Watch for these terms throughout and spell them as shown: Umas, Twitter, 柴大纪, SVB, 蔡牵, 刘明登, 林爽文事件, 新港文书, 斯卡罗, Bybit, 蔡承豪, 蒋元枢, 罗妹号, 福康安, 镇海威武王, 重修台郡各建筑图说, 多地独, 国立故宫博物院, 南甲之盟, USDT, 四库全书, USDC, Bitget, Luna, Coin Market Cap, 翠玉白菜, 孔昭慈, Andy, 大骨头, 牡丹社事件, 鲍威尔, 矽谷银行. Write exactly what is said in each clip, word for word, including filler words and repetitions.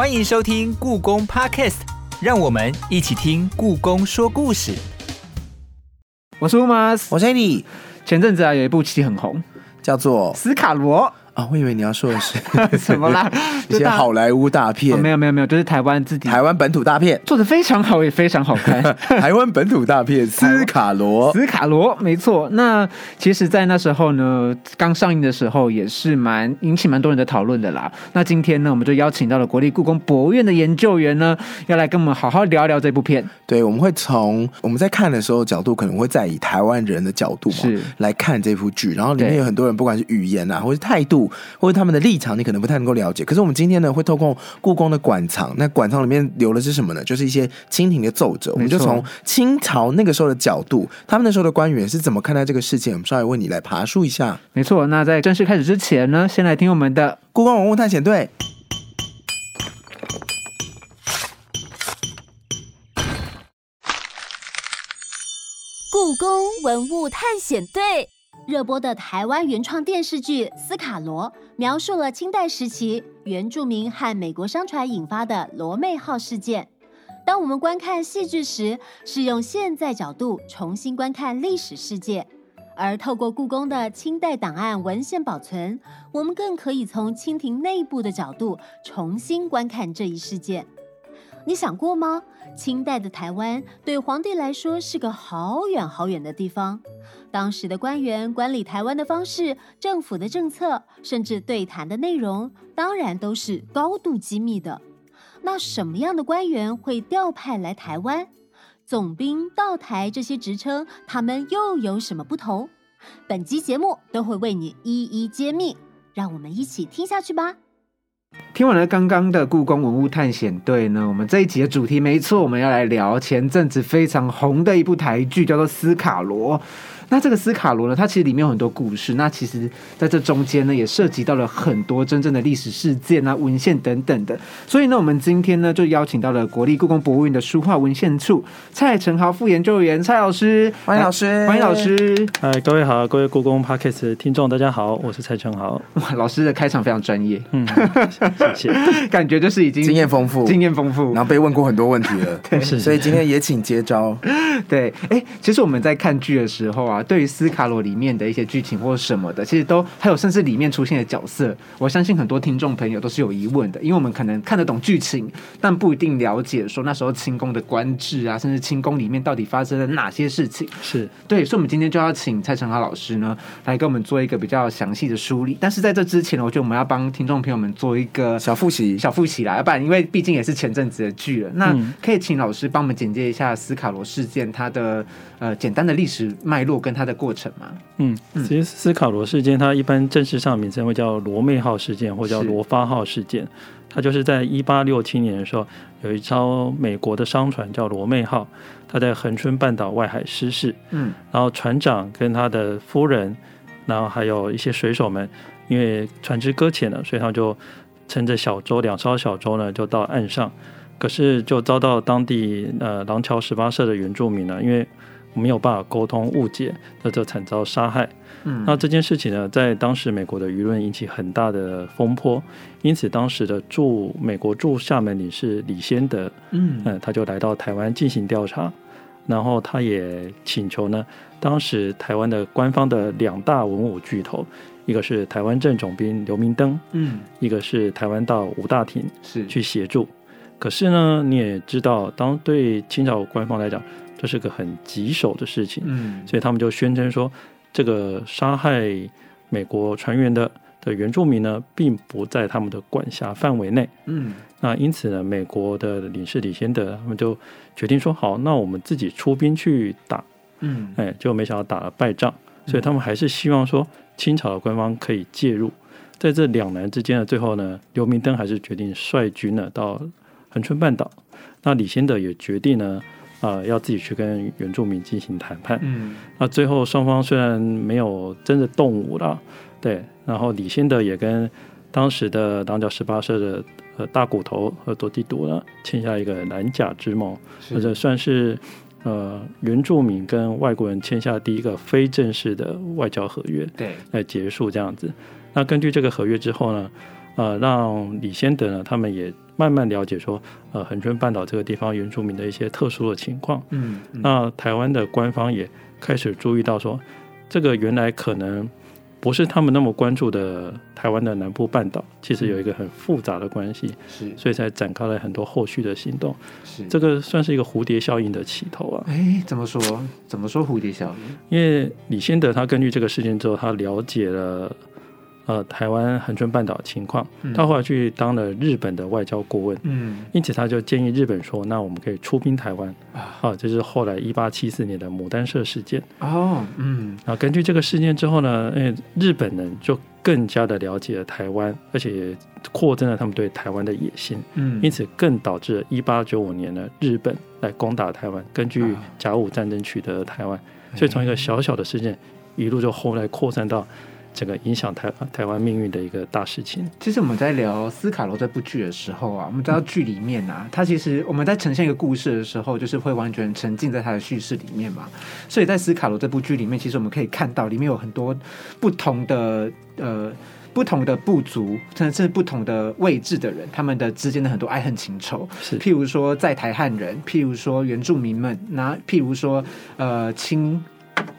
欢迎收听故宫 Podcast， 让我们一起听故宫说故事。我是 Umas， 我是 Andy。前阵子啊，有一部戏很红，叫做《斯卡罗》啊，我以为你要说的是什么啦？一些好莱坞大片、哦、没有没有没有，就是台湾自己台湾本土大片做得非常好，也非常好看。台湾本土大片《斯卡罗》，斯卡罗没错。那其实在那时候呢，刚上映的时候也是蛮引起蛮多人的讨论的啦。那今天呢，我们就邀请到了国立故宫博物院的研究员呢，要来跟我们好好聊聊这部片。对，我们会从我们在看的时候的角度，可能会再以台湾人的角度嘛来看这部剧，然后里面有很多人不管是语言啊，或是态度，或是他们的立场，你可能不太能够了解。可是我们今天呢，会透过故宫的馆藏，那馆藏里面留的是什么呢？就是一些清廷的奏折，我们就从清朝那个时候的角度，他们那时候的官员是怎么看待这个事情，我们稍微为你来爬梳一下。没错，那在正式开始之前呢，先来听我们的故宫文物探险队。故宫文物探险队热播的台湾原创电视剧《斯卡罗》，描述了清代时期原住民和美国商船引发的罗妹号事件。当我们观看戏剧时，是用现在角度重新观看历史世界，而透过故宫的清代档案文献保存，我们更可以从清廷内部的角度重新观看这一事件。你想过吗？清代的台湾对皇帝来说是个好远好远的地方，当时的官员管理台湾的方式、政府的政策，甚至对谈的内容，当然都是高度机密的。那什么样的官员会调派来台湾？总兵、道台这些职称，他们又有什么不同？本集节目都会为你一一揭秘，让我们一起听下去吧。听完了刚刚的故宫文物探险队呢，我们这一集的主题没错，我们要来聊前阵子非常红的一部台剧，叫做《斯卡罗》。那这个《斯卡罗》呢，它其实里面有很多故事，那其实在这中间呢，也涉及到了很多真正的历史事件啊、文献等等的。所以呢，我们今天呢，就邀请到了国立故宫博物院的书画文献处蔡承豪副研究员，蔡老师，欢迎老师，欢迎老师。嗨，各位好，各位故宫 Podcast 的听众，大家好，我是蔡承豪。哇，老师的开场非常专业，嗯，谢谢，感觉就是已经经验丰富，经验丰富，然后被问过很多问题了，对，所以今天也请接招。对，哎，其实我们在看剧的时候啊。对于斯卡罗里面的一些剧情或什么的，其实都还有甚至里面出现的角色，我相信很多听众朋友都是有疑问的，因为我们可能看得懂剧情，但不一定了解说那时候清宫的官制啊，甚至清宫里面到底发生了哪些事情。是对，所以我们今天就要请蔡承豪老师呢来跟我们做一个比较详细的梳理。但是在这之前，我觉得我们要帮听众朋友们做一个小复习，小复习啦，要不然因为毕竟也是前阵子的剧了。那可以请老师帮我们简介一下斯卡罗事件它的、呃、简单的历史脉络跟。它的过程嘛，嗯，其实斯卡罗事件，它一般正式上名称会叫罗妹号事件，或叫罗发号事件。它就是在一八六七年的时候，有一艘美国的商船叫罗妹号，它在恒春半岛外海失事，嗯，然后船长跟他的夫人，然后还有一些水手们，因为船只搁浅了，所以他就乘着小舟，两艘小舟呢，就到岸上，可是就遭到当地呃廊桥十八社的原住民呢，因为没有办法沟通误解，那就惨遭杀害、嗯、那这件事情呢，在当时美国的舆论引起很大的风波，因此当时的驻美国驻厦门理事李先德、嗯呃、他就来到台湾进行调查，然后他也请求呢当时台湾的官方的两大文武巨头，一个是台湾正总兵刘明登、嗯、一个是台湾道吴大廷去协助。可是呢你也知道，当对清朝官方来讲这是个很棘手的事情、嗯、所以他们就宣称说，这个杀害美国船员 的, 的原住民呢并不在他们的管辖范围内、嗯、那因此呢美国的领事李先德他们就决定说，好，那我们自己出兵去打、嗯哎、结果没想到打了败仗，所以他们还是希望说清朝的官方可以介入。在这两难之间的最后呢，刘明登还是决定率军呢到恒春半岛，那李先德也决定呢呃、要自己去跟原住民进行谈判、嗯、那最后双方虽然没有真的动武啦，对，然后李先德也跟当时的廊桥十八社的、呃、大骨头和多地独呢签下一个南甲之盟，或者算是、呃、原住民跟外国人签下第一个非正式的外交合约，对，来结束这样子。那根据这个合约之后呢，呃，让李先德呢他们也慢慢了解说，呃，恒春半岛这个地方原住民的一些特殊的情况。嗯，嗯那台湾的官方也开始注意到说，这个原来可能不是他们那么关注的台湾的南部半岛，其实有一个很复杂的关系，嗯、所以才展开了很多后续的行动。这个算是一个蝴蝶效应的起头啊。哎，怎么说？怎么说蝴蝶效应？因为李先德他根据这个事件之后，他了解了。呃，台湾恒春半岛的情况，他后来去当了日本的外交顾问，嗯，因此他就建议日本说，那我们可以出兵台湾啊，这、啊就是后来一八七四年的牡丹社事件哦，嗯，啊，根据这个事件之后呢，因为日本人就更加的了解了台湾，而且扩增了他们对台湾的野心，嗯，因此更导致了一八九五年呢，日本来攻打台湾，根据甲午战争取得台湾，啊、所以从一个小小的事件，一路就后来扩散到。整个影响 台, 台湾命运的一个大事情。其实我们在聊斯卡罗这部剧的时候啊，我们知道剧里面啊，它其实我们在呈现一个故事的时候，就是会完全沉浸在它的叙事里面嘛。所以在斯卡罗这部剧里面，其实我们可以看到里面有很多不同的呃。不同的部族甚至不同的位置的人，他们的之间的很多爱恨情仇，譬如说在台汉人，譬如说原住民们，那譬如说呃清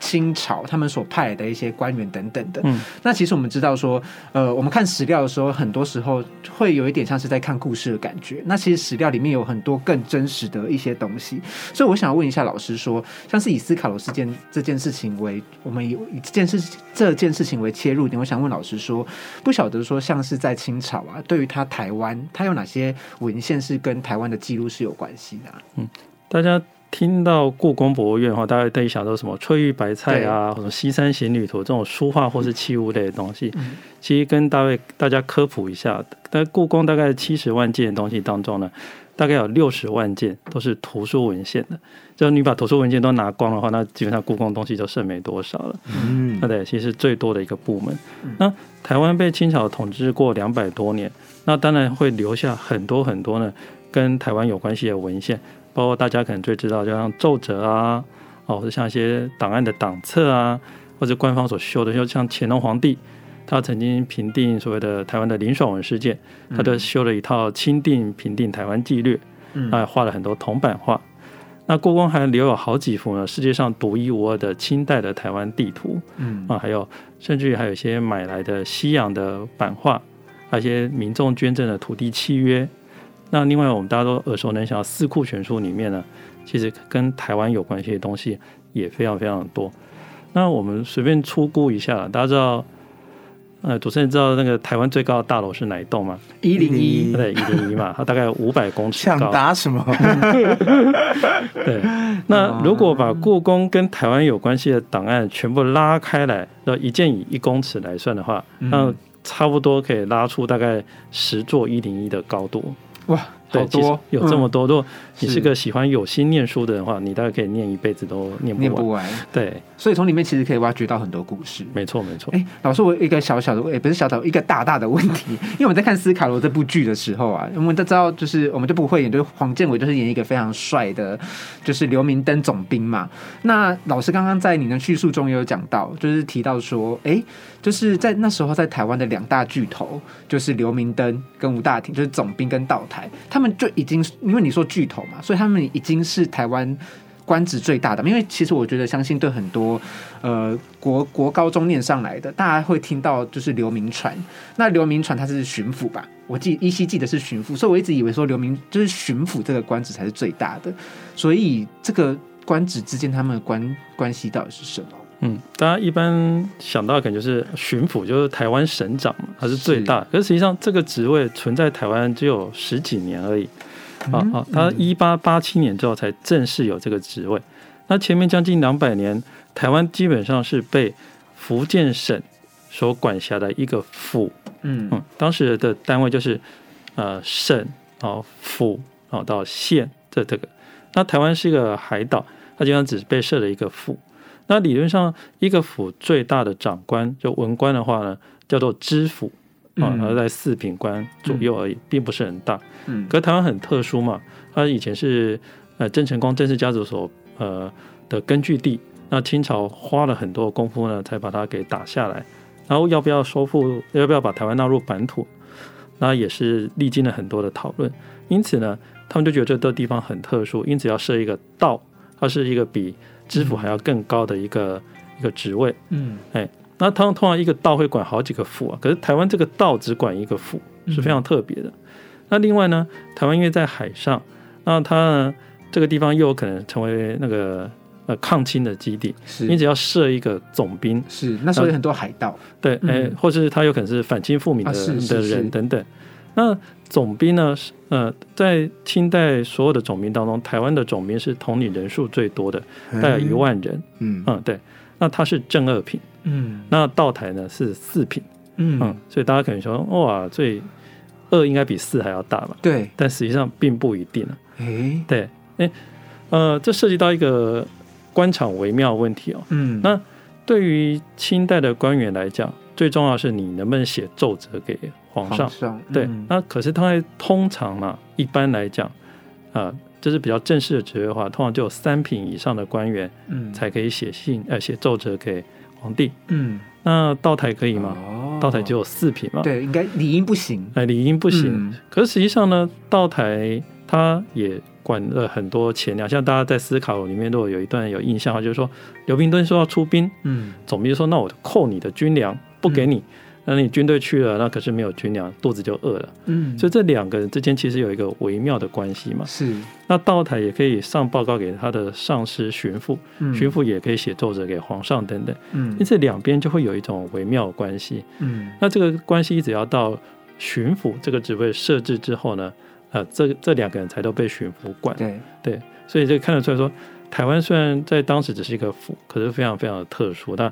清朝他们所派的一些官员等等的、嗯、那其实我们知道说呃，我们看史料的时候，很多时候会有一点像是在看故事的感觉，那其实史料里面有很多更真实的一些东西，所以我想问一下老师说，像是以斯卡罗事件这件事情为我们以这件事这件事情为切入点，我想问老师说，不晓得说像是在清朝啊，对于他台湾他有哪些文献是跟台湾的记录是有关系的、啊嗯、大家听到故宫博物院大家都想到什么翠玉白菜啊，什么西山行旅图这种书画或是器物类的东西、嗯、其实跟大 家, 大家科普一下，但故宫大概七十万件的东西当中呢，大概有六十万件都是图书文献的，就是你把图书文献都拿光的话，那基本上故宫东西就剩没多少了。嗯，那对，其实是最多的一个部门。那台湾被清朝统治过两百多年，那当然会留下很多很多呢跟台湾有关系的文献，包括大家可能最知道，就像奏折啊，哦，或者像一些档案的档册啊，或者官方所修的，就像乾隆皇帝，他曾经平定所谓的台湾的林爽文事件，他就修了一套《钦定平定台湾纪略》，那画了很多铜版画。那故宫还留有好几幅呢，世界上独一无二的清代的台湾地图，嗯，啊，还有甚至于还有一些买来的西洋的版画，还有一些民众捐赠的土地契约。那另外我们大家都耳熟能详，四库全书里面呢，其实跟台湾有关系的东西也非常非常多。那我们随便粗估一下，大家知道呃主持人知道那个台湾最高的大楼是哪一栋吗？一零一，对，一零一嘛，它大概五百公尺高。想打什么对，那如果把故宫跟台湾有关系的档案全部拉开来，一件以一公尺来算的话，那差不多可以拉出大概十座一零一的高度。哇，好多，有这么多、嗯、如果你是个喜欢有心念书的人的话，你大概可以念一辈子都念不 完, 念不完对，所以从里面其实可以挖掘到很多故事。没错没错。哎，老师，我一个小小的，也不是小小的，一个大大的问题，因为我们在看斯卡罗这部剧的时候啊，我们都知道，就是我们就不会演，就是黄建伟就是演一个非常帅的，就是刘明灯总兵嘛。那老师刚刚在你的叙述中也有讲到，就是提到说，哎，就是在那时候在台湾的两大巨头，就是刘明灯跟吴大廷，就是总兵跟道台，他们就已经，因为你说巨头嘛，所以他们已经是台湾官职最大的。因为其实我觉得，相信对很多呃国国高中念上来的，大家会听到就是刘铭传。那刘铭传他是巡抚吧？我记依稀记得是巡抚，所以我一直以为说刘铭就是巡抚这个官职才是最大的。所以这个官职之间他们的关关系到底是什么？嗯，大家一般想到的可能就是巡抚，就是台湾省长嘛，他是最大的。可是实际上这个职位存在台湾只有十几年而已。啊啊，他一八八七年之后才正式有这个职位。那前面将近两百年，台湾基本上是被福建省所管辖的一个府。嗯，嗯当时的单位就是呃省，然后府，然后到县的这个。那台湾是一个海岛，它基本上只是被设了一个府。那理论上，一个府最大的长官，就文官的话呢，叫做知府，啊、嗯，而在四品官左右而已，嗯、并不是很大。嗯，可是台湾很特殊嘛，它以前是呃郑成功郑氏家族所呃的根据地，那清朝花了很多功夫呢，才把它给打下来。然后要不要收复，要不要把台湾纳入版图？那也是历经了很多的讨论，因此呢他们就觉得这个地方很特殊，因此要设一个道，它是一个比知府还要更高的一个、嗯、一个职位。嗯，哎，那他们通常一个道会管好几个府啊，可是台湾这个道只管一个府，是非常特别的、嗯、那另外呢台湾因为在海上，那它呢这个地方又有可能成为那个呃，抗清的基地，因此要设一个总兵，是那时候有很多海盗，对、嗯欸，或是他有可能是反清复明 的,、啊、的人等等。那总兵呢、呃？在清代所有的总兵当中，台湾的总兵是统领人数最多的，大概一万人。嗯, 嗯对。那他是正二品，嗯，那道台呢是四品，嗯, 嗯，所以大家可能说，哇，最二应该比四还要大吧？对，但实际上并不一定了、啊欸。对，欸、呃，这涉及到一个官场微妙问题哦，嗯，那对于清代的官员来讲，最重要的是你能不能写奏折给皇上，皇上、嗯、对，那可是他通常嘛、啊，一般来讲，啊、呃，这是比较正式的职位的话，通常就有三品以上的官员，嗯，才可以写信呃写奏折给皇帝，嗯，那道台可以吗？哦、道台只有四品嘛，对，应该理应不行，哎、呃，理应不行。嗯、可是实际上呢，道台他也管了很多钱粮，像大家在思考里面如果有一段有印象，就是说刘秉敦说要出兵，嗯，总兵说那我扣你的军粮不给你、嗯、那你军队去了，那可是没有军粮，肚子就饿了，嗯，所以这两个人之间其实有一个微妙的关系嘛。是，那道台也可以上报告给他的上司巡抚，巡抚也可以写奏折给皇上等等，嗯，因此两边就会有一种微妙的关系，嗯，那这个关系一直要到巡抚这个职位设置之后呢，呃、这, 这两个人才都被巡抚管， 对, 对，所以就看得出来说台湾虽然在当时只是一个府，可是非常非常的特殊，但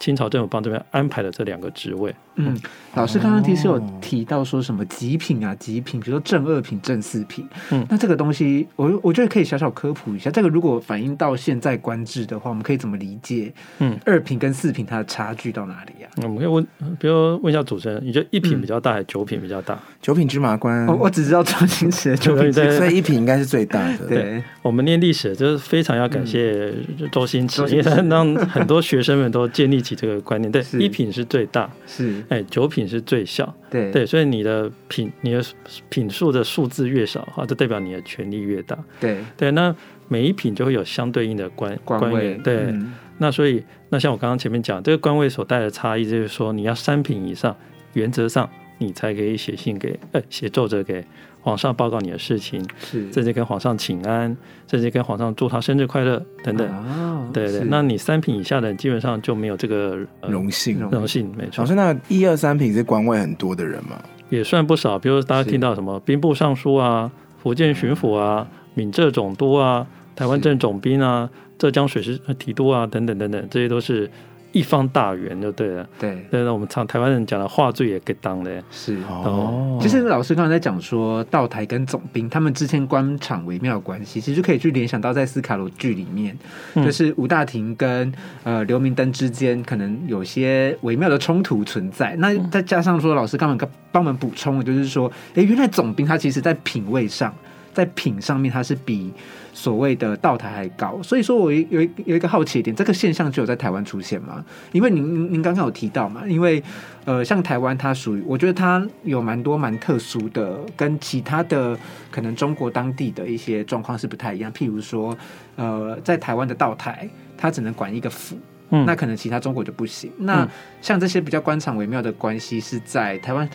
清朝政府帮这边安排了这两个职位。 嗯, 嗯，老师刚刚其实有提到说什么几品啊几品，比如说正二品正四品，嗯，那这个东西 我, 我觉得可以小小科普一下，这个如果反映到现在官制的话，我们可以怎么理解嗯，二品跟四品它的差距到哪里啊？嗯、我们可以问比如问一下主持人，你觉得一品比较大还是九品比较大？九品芝麻官、哦、我只知道周星驰的九品芝麻官，所以一品应该是最大的。 对, 对，我们念历史就是非常要感谢周星驰、嗯、因为他让很多学生们都建立这个观念，对，一品是最大，是，哎，九品是最小，对对，所以你的品你的品数的数字越少，就代表你的权力越大，对对，那每一品就会有相对应的官官员，对、嗯，那所以那像我刚刚前面讲，这个官位所带的差异，就是说你要三品以上，原则上你才可以写信给，呃，写奏折给皇上报告你的事情，是，甚至跟皇上请安，甚至跟皇上祝他生日快乐等等。哦、对对，那你三品以下的人基本上就没有这个、呃、荣幸，荣幸没错。老师，那一二三品是官位很多的人吗？也算不少，比如大家听到什么兵部尚书啊、福建巡抚啊、闽浙总督啊、台湾镇总兵啊、浙江水师提督啊等等等等，这些都是一方大员就对了，对，但是我们常台湾人讲的话最也给当的是哦。其实老师刚才在讲说道台跟总兵他们之间官场微妙的关系，其实就可以去联想到在斯卡罗剧里面、嗯、就是武大廷跟呃刘明灯之间可能有些微妙的冲突存在，那再加上说老师刚刚帮我们补充的就是说，哎，原来总兵他其实在品位上，在品上面它是比所谓的道台还高，所以说我有一个好奇点，这个现象只有在台湾出现吗？因为您您刚刚有提到嘛，因为呃，像台湾它属于，我觉得它有蛮多蛮特殊的，跟其他的可能中国当地的一些状况是不太一样。譬如说，呃，在台湾的道台，它只能管一个府。嗯、那可能其他中国就不行。那像这些比较官场微妙的关系，是在台湾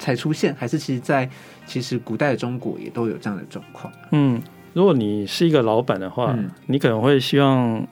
才出现，还是其实在其实古代的中国也都有这样的状况？嗯，如果你是一个老板的话、嗯、你可能会希望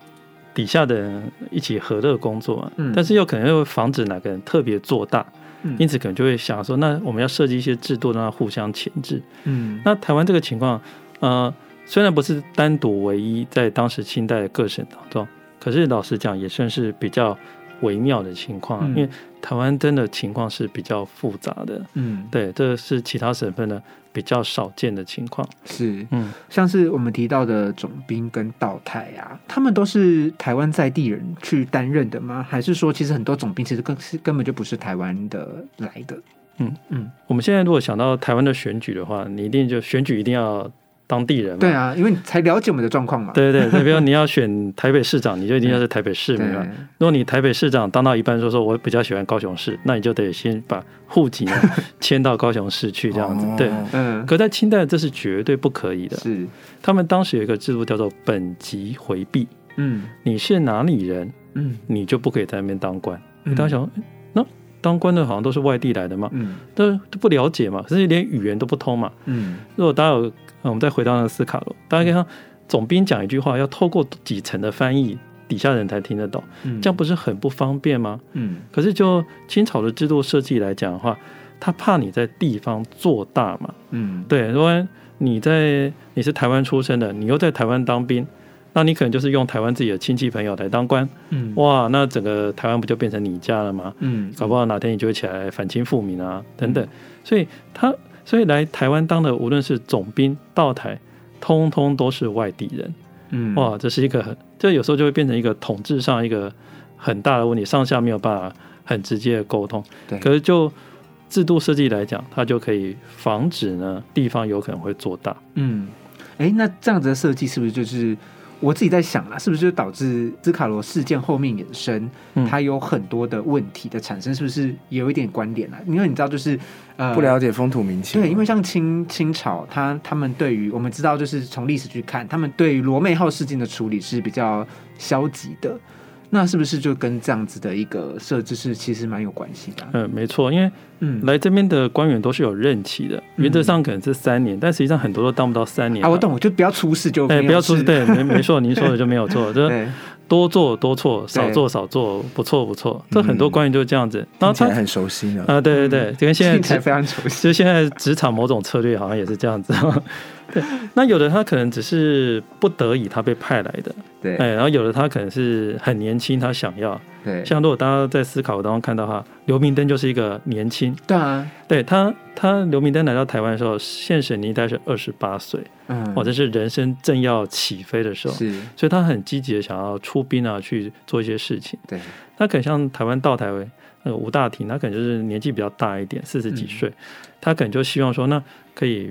底下的人一起和乐工作、嗯、但是又可能会防止哪个人特别做大、嗯、因此可能就会想说，那我们要设计一些制度让它互相钳制、嗯、那台湾这个情况呃，虽然不是单独唯一在当时清代的各省当中，可是老实讲也算是比较微妙的情况、啊嗯、因为台湾真的情况是比较复杂的，嗯，对，这是其他省份呢比较少见的情况，是，嗯，像是我们提到的总兵跟道台啊，他们都是台湾在地人去担任的吗？还是说其实很多总兵其实 根, 根本就不是台湾的来的？嗯嗯，我们现在如果想到台湾的选举的话，你一定就选举一定要当地人嘛，对啊，因为你才了解我们的状况嘛。对对对，比如你要选台北市长，你就一定要是台北市民嘛。如果你台北市长当到一半说说我比较喜欢高雄市，那你就得先把户籍迁到高雄市去这样子。对，嗯。可在清代这是绝对不可以的。是，他们当时有一个制度叫做本籍回避。嗯，你是哪里人，嗯，你就不可以在那边当官。嗯、大家想，那、嗯、当官的好像都是外地来的嘛，嗯，都都不了解嘛，甚至连语言都不通嘛。嗯，如果大家有。嗯、我们再回到那个斯卡罗，大家看到总兵讲一句话要透过几层的翻译底下人才听得懂、嗯、这样不是很不方便吗、嗯、可是就清朝的制度设计来讲的话，他怕你在地方做大嘛、嗯、对，如果你在你是台湾出生的，你又在台湾当兵，那你可能就是用台湾自己的亲戚朋友来当官、嗯、哇，那整个台湾不就变成你家了吗、嗯、搞不好哪天你就会起来反清复明啊等等、嗯、所以他所以来台湾当的无论是总兵到台通通都是外地人、嗯、哇，这是一个这有时候就会变成一个统治上一个很大的问题，上下没有办法很直接的沟通，可是就制度设计来讲它就可以防止呢地方有可能会做大。嗯，哎，那这样子的设计是不是就是我自己在想啦，是不是就导致斯卡罗事件后面衍生它有很多的问题的产生，是不是也有一点关联啦？因为你知道就是、呃、不了解风土民情，对，因为像 清, 清朝 他, 他们对于我们知道就是从历史去看，他们对于罗妹号事件的处理是比较消极的，那是不是就跟这样子的一个设置是其实蛮有关系的、啊呃、没错，因为来这边的官员都是有任期的、嗯、原则上可能是三年，但实际上很多都当不到三年啊。我懂，我就不要出事就没有事、欸、不要出事，对，没没错，您说的就没有错，就是多做多错，少做少做，不错不错，这很多官员就是这样子，听起来很熟悉呢、啊、对对对，跟现在听起来非常熟悉，就现在职场某种策略好像也是这样子对，那有的他可能只是不得已他被派来的，对、哎，然后有的他可能是很年轻他想要，对，像如果大家在思考当中看到哈，刘明灯就是一个年轻，对啊，对他他刘明灯来到台湾的时候现时年龄大概是二十八岁，嗯，哇，这是人生正要起飞的时候，是，所以他很积极的想要出兵啊去做一些事情，对，他可能像台湾到台湾那个吴大廷，他可能就是年纪比较大一点，四十几岁、嗯、他可能就希望说那可以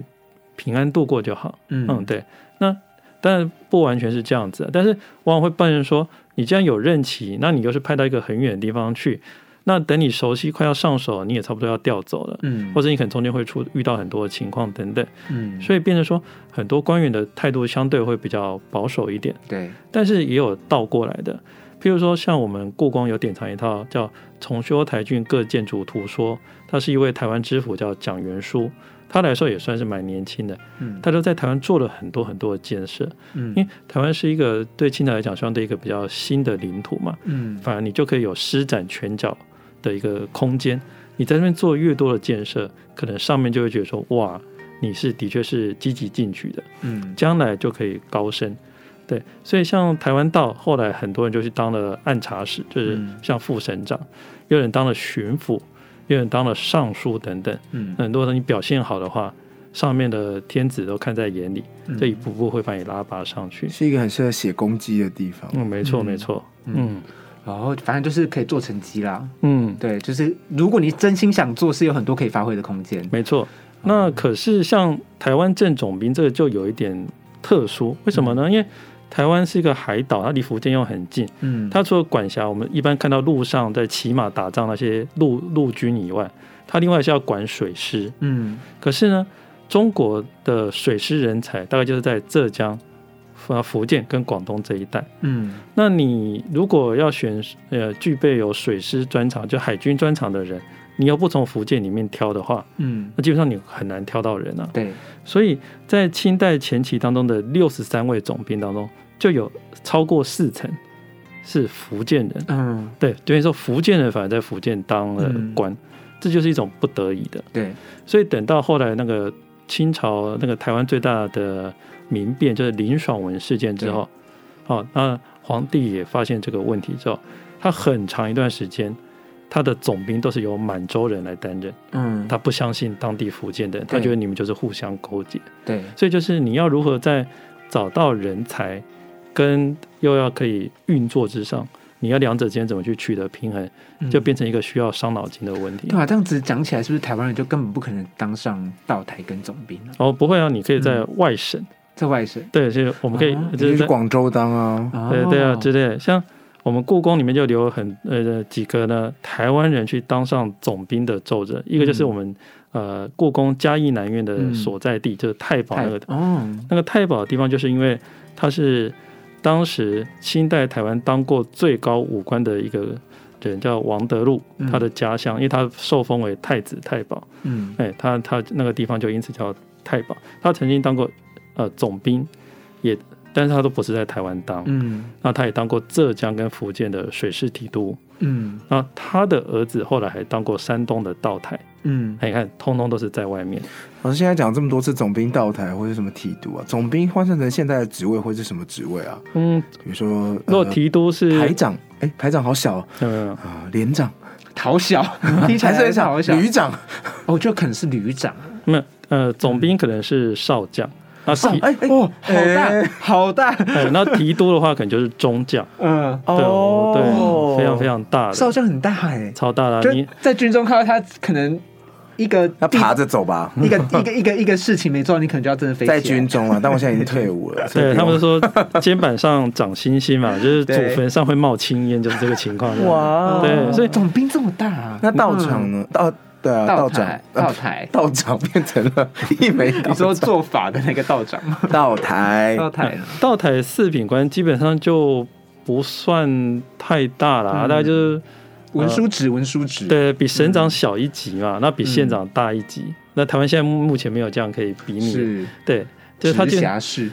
平安度过就好， 嗯, 嗯对，那当然不完全是这样子，但是往往会扮演说你既然有任期，那你又是派到一个很远的地方去，那等你熟悉快要上手你也差不多要调走了、嗯、或者你可能中间会出遇到很多的情况等等、嗯、所以变成说很多官员的态度相对会比较保守一点，对，但是也有倒过来的，譬如说像我们故宫有典藏一套叫重修台郡各建筑图说，他是一位台湾知府叫蒋元枢，他来说也算是蛮年轻的、嗯、他都在台湾做了很多很多的建设、嗯、因为台湾是一个对清朝来讲相对一个比较新的领土嘛、嗯、反而你就可以有施展拳脚的一个空间，你在那边做越多的建设，可能上面就会觉得说哇你是的确是积极进取的、嗯、将来就可以高升，对，所以像台湾道后来很多人就去当了按察使，就是像副省长、嗯、有人当了巡抚，有人当了尚书等等、嗯、很多人你表现好的话上面的天子都看在眼里，这一步步会把你拉拔上去，是一个很适合写功绩的地方，嗯，没错没错， 嗯, 嗯, 嗯，然后反正就是可以做成绩啦，嗯，对，就是如果你真心想做是有很多可以发挥的空间，没错。那可是像台湾正总兵这个就有一点特殊，为什么呢、嗯、因为台湾是一个海岛，它离福建又很近、嗯、它除了管辖我们一般看到路上在骑马打仗那些 陆, 陆军以外，它另外是要管水师、嗯、可是呢中国的水师人才大概就是在浙江福建跟广东这一带、嗯、那你如果要选、呃、具备有水师专长就海军专长的人，你又不从福建里面挑的话、嗯、那基本上你很难挑到人啊。对，所以在清代前期当中的六十三位总兵当中就有超过四成是福建人、嗯、对，等于说福建人反而在福建当了官、嗯、这就是一种不得已的。对，所以等到后来那个清朝那个台湾最大的民变就是林爽文事件之后、哦、那皇帝也发现这个问题之后，他很长一段时间他的总兵都是由满洲人来担任、嗯、他不相信当地福建的人，他觉得你们就是互相勾结，对，所以就是你要如何在找到人才跟又要可以运作之上，你要两者之间怎么去取得平衡、嗯、就变成一个需要伤脑筋的问题。对啊，这样子讲起来是不是台湾人就根本不可能当上道台跟总兵、啊、哦，不会啊，你可以在外省、嗯在外省，对，就是我们可以、啊、就是去广州当啊，对对啊之类的。像我们故宫里面就留很呃几个呢台湾人去当上总兵的奏折，一个就是我们、嗯、呃故宫嘉义南院的所在地，嗯、就是太保那个哦，那个太保的地方，就是因为它是当时清代台湾当过最高武官的一个人叫王德禄，他的家乡，嗯、因为他受封为太子太保，嗯，哎、欸，他他那个地方就因此叫太保。他曾经当过。呃，总兵也，但是他都不是在台湾当，嗯，那他也当过浙江跟福建的水师提督，嗯，那他的儿子后来还当过山东的道台，嗯，你看，通通都是在外面。老师现在讲这么多次总兵、道台或是什么提督啊，总兵换算成现在的职位会是什么职位啊？嗯，比如说，呃、如果提督是排长，哎、欸，排长好小啊、哦，呃、连长，好小，听起来是好小，旅长，哦，就可能是旅长，那、嗯、呃，总兵可能是少将。那提哎哎哦，好大、欸、好大！哎，那提督的话，可能就是中将。嗯，对、哦、对，非常非常大的。少将很大哎、欸，超大的。你在军中看到他，可能一个要爬着走吧，一个一个一个一个事情没做，你可能就要真的飞起來。在军中啊，但我现在已经退伍了。对，他们说肩膀上长星星嘛，就是祖坟上会冒青烟，就是这个情况。哇，对，所以总兵这么大、啊，那道场呢？道、嗯。啊对啊，道台，道台，道长变成了一枚道长。你说做法的那个道长，道台，道台，道台四品官基本上就不算太大啦，嗯、大概就是文书职，文书职，对，比省长小一级嘛，嗯、那比县长大一级。嗯、那台湾现在目前没有这样可以比拟，是，对，就是他直辖市。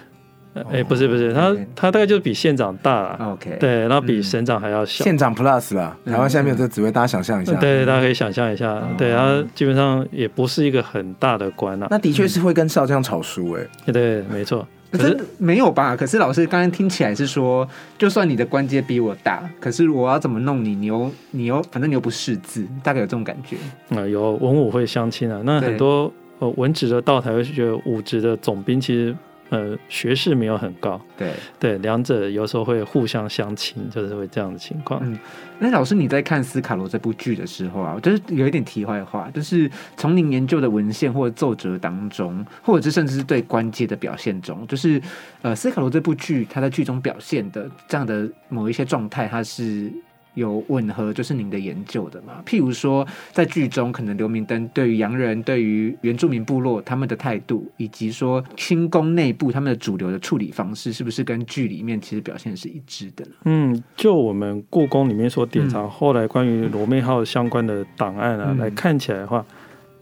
哎、欸，不是不是，他、okay. 他大概就是比县长大了 ，OK， 对，然后比省长还要小，县、嗯、长 plus 啦。台湾现在没有这个职位，大家想象一下。嗯、对，大家可以想象一下，嗯、对，他基本上也不是一个很大的官啦、啊。那的确是会跟少将吵输哎、欸，对，没错。可是没有吧？可是老师刚刚听起来是说，就算你的官阶比我大，可是我要怎么弄你？你又你又反正你又不识字，大概有这种感觉。啊、嗯，有文武会相亲啊，那很多呃文职的道台会觉得武职的总兵其实。呃，学识没有很高，对对，两者有时候会互相相侵，就是会这样的情况。嗯，那老师你在看《斯卡罗》这部剧的时候啊，就是有一点题外话，就是从您研究的文献或奏折当中，或者是甚至是对官阶的表现中，就是呃，《斯卡罗》这部剧它在剧中表现的这样的某一些状态，它是有吻合就是您的研究的嘛？譬如说，在剧中可能刘明灯对于洋人、对于原住民部落他们的态度，以及说清宫内部他们的主流的处理方式，是不是跟剧里面其实表现是一致的呢？嗯，就我们故宫里面所典藏、嗯、后来关于罗妹号相关的档案啊、嗯、来看起来的话，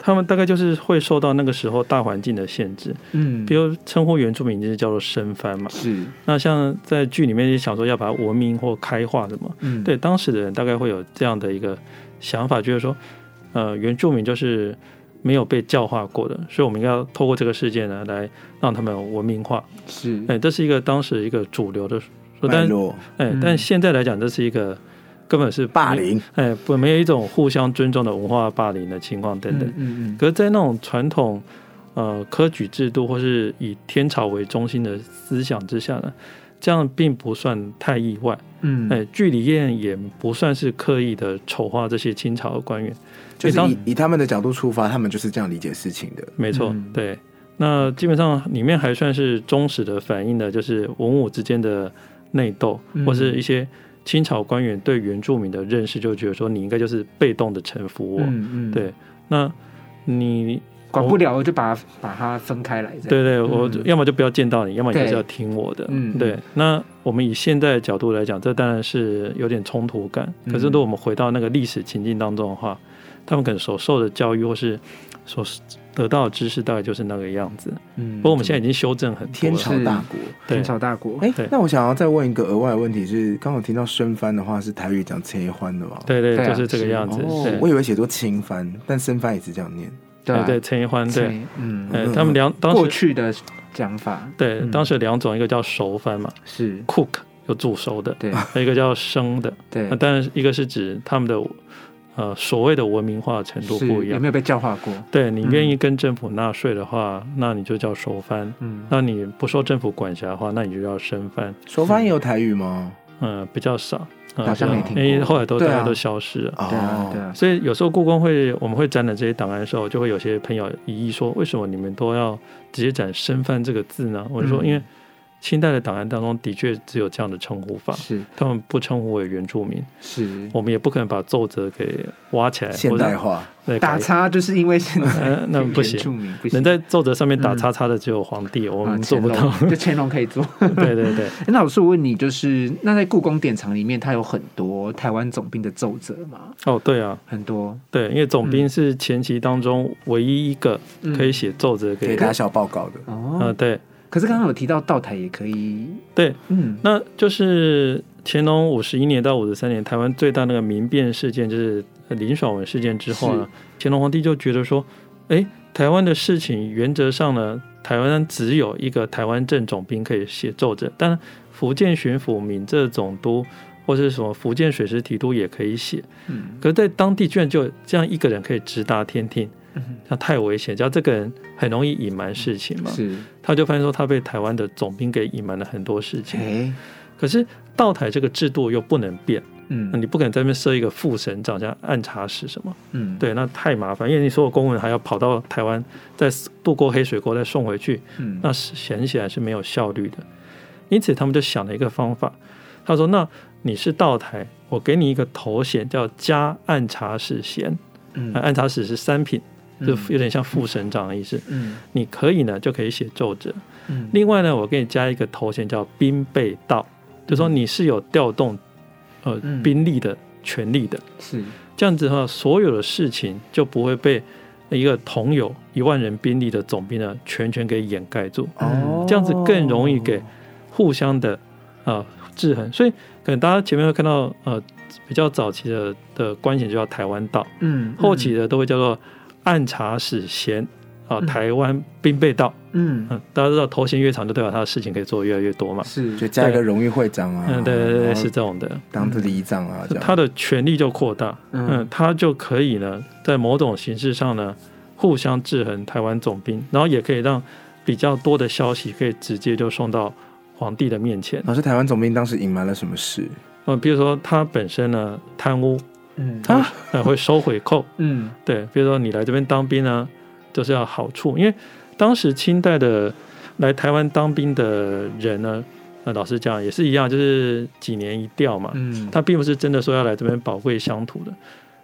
他们大概就是会受到那个时候大环境的限制，嗯，比如称呼原住民就是叫做生番嘛，是。那像在剧里面也想说要把它文明或开化的嘛，嗯，对，当时的人大概会有这样的一个想法，就是说，呃，原住民就是没有被教化过的，所以我们要透过这个事件呢，来让他们文明化，是。哎、欸，这是一个当时一个主流的，但哎、欸，但现在来讲，这是一个。根本是霸凌，哎，不，没有一种互相尊重的文化霸凌的情况等等。嗯嗯嗯、可是，在那种传统呃科举制度或是以天朝为中心的思想之下呢，这样并不算太意外。嗯，哎，剧里面也不算是刻意的丑化这些清朝的官员，就是以以他们的角度出发，他们就是这样理解事情的。没错，嗯、对。那基本上里面还算是忠实的反映的，就是文武之间的内斗、嗯、或是一些。清朝官员对原住民的认识，就觉得说你应该就是被动的臣服我，嗯嗯、对，那你管不了，我就把把它分开来。对对，我、嗯、要么就不要见到你，要么你就是要听我的。对，对嗯、那我们以现在的角度来讲，这当然是有点冲突感。可是，如果我们回到那个历史情境当中的话，嗯、他们可能所受的教育或是所得到的知识，大概就是那个样子。嗯，不过我们现在已经修正很多了。天朝大国，天朝大国。哎，那我想要再问一个额外的问题是，刚好听到生番的话是台语讲切番的嘛？对对，对啊、就是这个样子。哦、我以为写作清番，但生番也是这样念。对、啊、对，切番对，嗯，哎、嗯，他们两当时过去的讲法，对，当时两种，一个叫熟番嘛，是 cook 有煮熟的，对，一个叫生的，对，那但是一个是指他们的。呃，所谓的文明化程度不一样，有没有被教化过？对你愿意跟政府纳税的话，嗯、那你就叫熟番、嗯；那你不受政府管辖的话，那你就叫生番。熟番也有台语吗？嗯，比较少。好像没听过，因为后来都大家都消失了。对啊，对啊。所以有时候故宫会，我们会展览这些档案的时候，就会有些朋友疑义说，为什么你们都要直接展身份这个字呢？我就说，因为清代的档案当中的确只有这样的称呼法，是他们不称呼为原住民，是我们也不可能把奏折给挖起来现代化打叉，就是因为现在、呃、那不行，能在奏折上面打叉叉的只有皇帝、嗯、我们做不到、啊、就乾隆可以做对对对。那老师我问你，就是那在故宫典藏里面它有很多台湾总兵的奏折吗？哦对啊，很多，对，因为总兵是前期当中唯一一个可以写奏折给、嗯、给打小报告的、呃、对。可是刚刚有提到道台也可以，对，嗯，那就是乾隆五十一年到五十三年，台湾最大那个民变事件，就是林爽文事件之后呢，乾隆皇帝就觉得说，哎，台湾的事情原则上呢，台湾只有一个台湾正总兵可以写奏折，当然福建巡抚、闽浙总督或是什么福建水师提督也可以写，嗯，可是在当地居然就这样一个人可以直达天庭。那太危险，只要这个人很容易隐瞒事情嘛，是他就发现说他被台湾的总兵给隐瞒了很多事情、欸、可是道台这个制度又不能变、嗯、那你不可能在那边设一个副省长像按察使什么、嗯、对，那太麻烦，因为你所有公文还要跑到台湾再渡过黑水沟再送回去、嗯、那显显然是没有效率的。因此他们就想了一个方法，他说那你是道台，我给你一个头衔叫加按察使衔、嗯、按察使是三品，就有点像副省长的意思、嗯、你可以呢就可以写奏折、嗯、另外呢我给你加一个头衔叫兵备道、嗯、就说你是有调动、呃嗯、兵力的权力的，是这样子的话所有的事情就不会被一个同有一万人兵力的总兵呢全权给掩盖住、哦、这样子更容易给互相的、呃、制衡。所以可能大家前面会看到、呃、比较早期 的, 的官衔就叫台湾道、嗯嗯、后期的都会叫做按察使衔、啊、台湾兵备道、嗯嗯、大家知道头衔越长就代表他的事情可以做越来越多嘛，是就加一个荣誉会长啊、嗯、对对对，是这种的当里长啊、嗯、他的权力就扩大、嗯嗯、他就可以呢在某种形式上呢互相制衡台湾总兵，然后也可以让比较多的消息可以直接就送到皇帝的面前。老师台湾总兵当时隐瞒了什么事、嗯、比如说他本身呢贪污，嗯啊、会收回扣、嗯、对，比如说你来这边当兵啊就是要好处，因为当时清代的来台湾当兵的人呢、呃、老实讲也是一样，就是几年一调嘛、嗯、他并不是真的说要来这边保卫乡土的、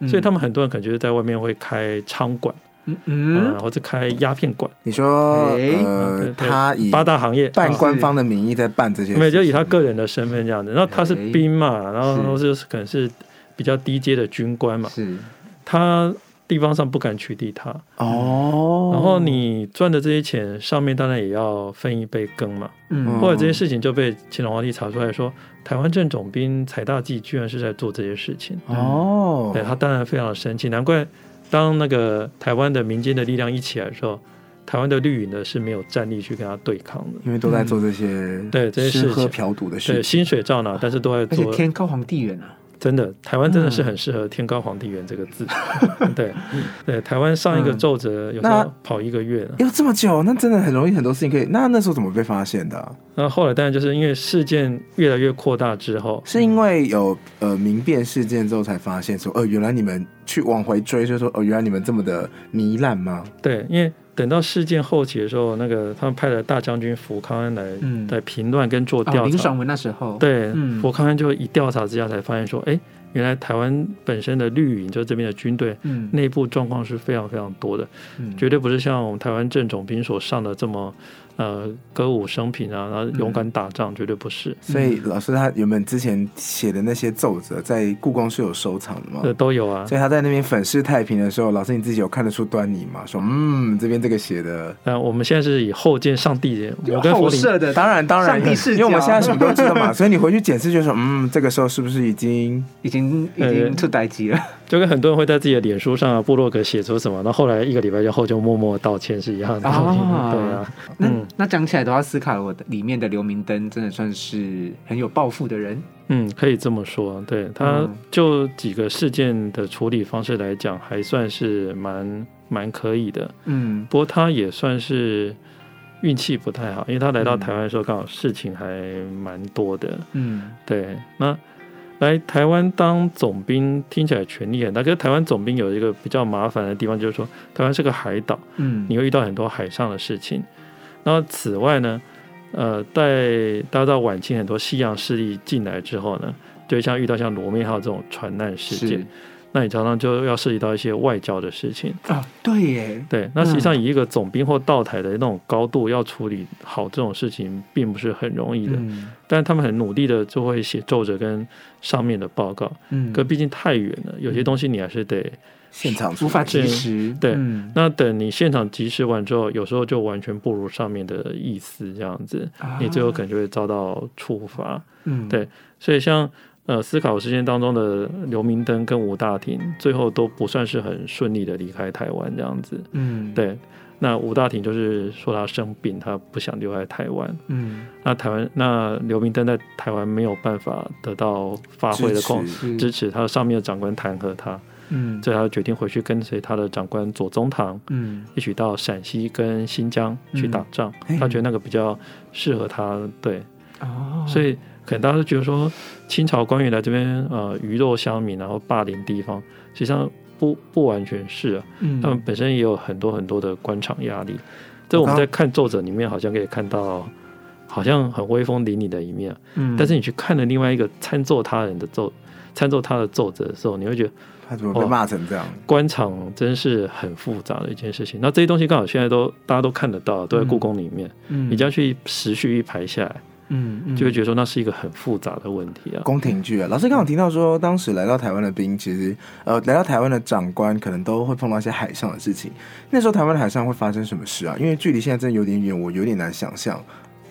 嗯、所以他们很多人可能就是在外面会开娼馆、嗯嗯呃、或者开鸦片馆。你说、呃、他以八大行业半官方的名义在办这些事，没有，就以他个人的身份这样子，然后他是兵嘛，然后是可能是比较低阶的军官嘛，是他地方上不敢取缔他哦，然后你赚的这些钱上面当然也要分一杯羹嘛，嗯，后来这些事情就被乾隆皇帝查出来说，台湾正总兵柴大纪居然是在做这些事情哦，对，他当然非常生气，难怪当那个台湾的民间的力量一起来的时候，台湾的绿营呢是没有战力去跟他对抗的，因为都在做这些、嗯、对这些事情，吃喝嫖赌的事情，对，薪水照拿，但是都在做，而且天高皇帝远啊。真的，台湾真的是很适合天高皇帝远这个字、嗯、对, 对，台湾上一个奏折有时候跑一个月了，要这么久，那真的很容易很多事情可以。那那时候怎么被发现的、啊、那后来当然就是因为事件越来越扩大之后，是因为有、呃、民变事件之后才发现说、呃、原来你们去往回追就说、呃、原来你们这么的糜烂吗？对，因为等到事件后期的时候，那个他们派了大将军福康安来、嗯、来评断跟做调查、哦、林爽文那时候对、嗯、福康安就一调查之下才发现说，哎，原来台湾本身的绿营就这边的军队、嗯、内部状况是非常非常多的、嗯、绝对不是像我们台湾正总兵所上的这么呃歌舞升平啊，然后勇敢打仗、嗯、绝对不是。所以老师他原本之前写的那些奏折在故宫是有收藏的吗？对，都有啊。所以他在那边粉饰太平的时候，老师你自己有看得出端倪吗？说嗯这边这个写的、呃、我们现在是以后见上帝我跟佛设的，当然当然因为我们现在什么都知道嘛所以你回去检视就说嗯这个时候是不是已经已经已经出代志了、呃、就跟很多人会在自己的脸书上啊部落格写出什么，然后后来一个礼拜之后就默默道歉是一样的、哦、对啊。嗯，那讲起来的话，斯卡罗里面的刘明灯真的算是很有抱负的人，嗯，可以这么说。对，他就几个事件的处理方式来讲，还算是蛮蛮可以的。嗯，不过他也算是运气不太好，因为他来到台湾的时候，刚好事情还蛮多的。嗯，对。那来台湾当总兵听起来权力很大，可是台湾总兵有一个比较麻烦的地方，就是说台湾是个海岛，嗯，你会遇到很多海上的事情。然后此外呢，呃，在大家到晚清很多西洋势力进来之后呢，就像遇到像罗密号这种船难事件，那你常常就要涉及到一些外交的事情啊。对耶，对，那实际上以一个总兵或道台的那种高度要处理好这种事情并不是很容易的、嗯、但他们很努力的就会写奏折跟上面的报告、嗯、可毕竟太远了，有些东西你还是得现场无法及时，对、嗯、那等你现场及时完之后，有时候就完全不如上面的意思，这样子你最后可能就会遭到处罚、嗯、对，所以像呃，思考事件当中的刘明灯跟吴大廷最后都不算是很顺利的离开台湾，这样子。嗯，对。那吴大廷就是说他生病，他不想留在台湾。嗯，那台湾那刘明灯在台湾没有办法得到发挥的空支 持, 支持他上面的长官弹劾他。嗯，所以他决定回去跟随他的长官左宗棠，嗯，一起到陕西跟新疆去打仗。嗯、他觉得那个比较适合他，对。哦，所以。可能大家都觉得说清朝官员来这边呃鱼肉乡民然后霸凌地方，实际上不不完全是啊、嗯、他们本身也有很多很多的官场压力，这我们在看奏折里面好像可以看到好像很威风凛凛的一面、啊嗯、但是你去看了另外一个参奏他人的奏参奏他的奏折的时候，你会觉得他怎么被骂成这样、哦、官场真是很复杂的一件事情。那这些东西刚好现在都大家都看得到，都在故宫里面、嗯、你只要去时序一排下来，嗯, 嗯，就会觉得说那是一个很复杂的问题啊。宫廷剧啊，老师刚刚提到说，当时来到台湾的兵，其实呃，来到台湾的长官可能都会碰到一些海上的事情。那时候台湾的海上会发生什么事啊？因为距离现在真的有点远，我有点难想象。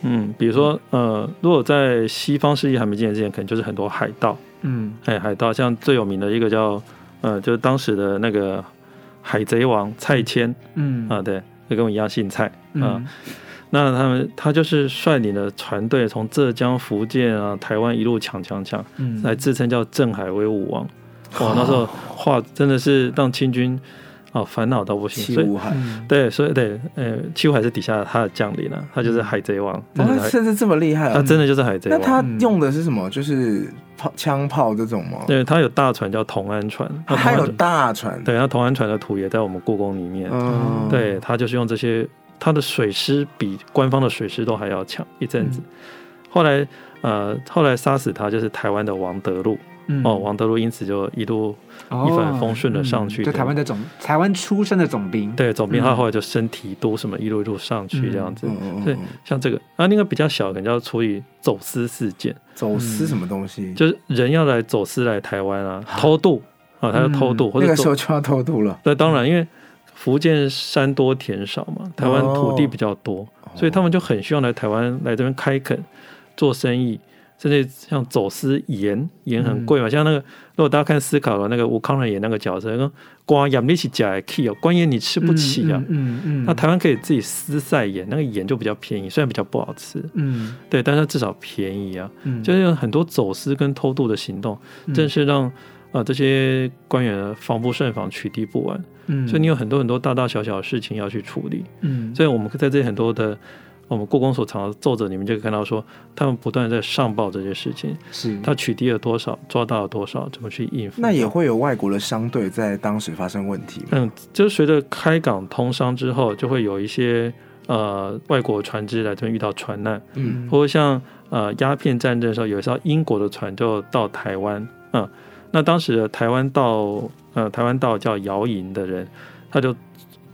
嗯，比如说呃，如果在西方世纪还没进来之前，可能就是很多海盗。嗯，哎，海盗像最有名的一个叫呃，就是当时的那个海贼王蔡牵。嗯啊、呃，对，就跟我一样姓蔡啊。呃嗯那他们他就是率领了船队从浙江、福建啊、台湾一路抢抢抢，来自称叫镇海威武王。哇，那时候话真的是让清军啊烦恼到不行。七武海，对，所以对，呃，七武海是底下他的将领了、啊，他就是海贼王。他、哦、甚至这么厉害、啊，他真的就是海贼王。那他用的是什么？就是枪炮这种吗？对，他有大船叫同安船，他有大船。对，他同安船的图也在我们故宫里面。嗯、对，他就是用这些。他的水师比官方的水师都还要强一阵子、嗯、后来呃，后来杀死他就是台湾的王德禄、嗯哦、王德禄因此就一路一帆风顺的上去、哦嗯、就台湾的总台湾出身的总兵，对，总兵他后来就升提督什么一路一路上去这样子、嗯、所以像这个啊，那个比较小可能叫处理走私事件。走私什么东西？就是人要来走私来台湾啊，偷渡啊，他就偷渡、嗯、或者那个时候就要偷渡了。对，当然因为福建山多田少嘛，台湾土地比较多、哦、所以他们就很希望来台湾来这边开垦做生意，甚至像走私盐，盐很贵嘛、嗯、像那个如果大家看思考的那个吴慷仁演那个角色说官盐你是吃的起哦，官盐你吃不起啊、嗯嗯嗯、那台湾可以自己私晒盐，那个盐就比较便宜，虽然比较不好吃、嗯、对，但是至少便宜啊、嗯、就是很多走私跟偷渡的行动正是让啊、这些官员防不胜防，取缔不完、嗯、所以你有很多很多大大小小的事情要去处理、嗯、所以我们在这些很多的我们故宫所藏的奏折里面就可以看到说他们不断在上报这些事情，是他取缔了多少，抓到了多少，怎么去应付。那也会有外国的商队在当时发生问题吗？嗯，就随着开港通商之后就会有一些呃外国船只来这边遇到船难、嗯、或者像呃鸦片战争的时候有一艘英国的船就到台湾，嗯，那当时的台湾道、呃、台湾道叫姚莹的人，他就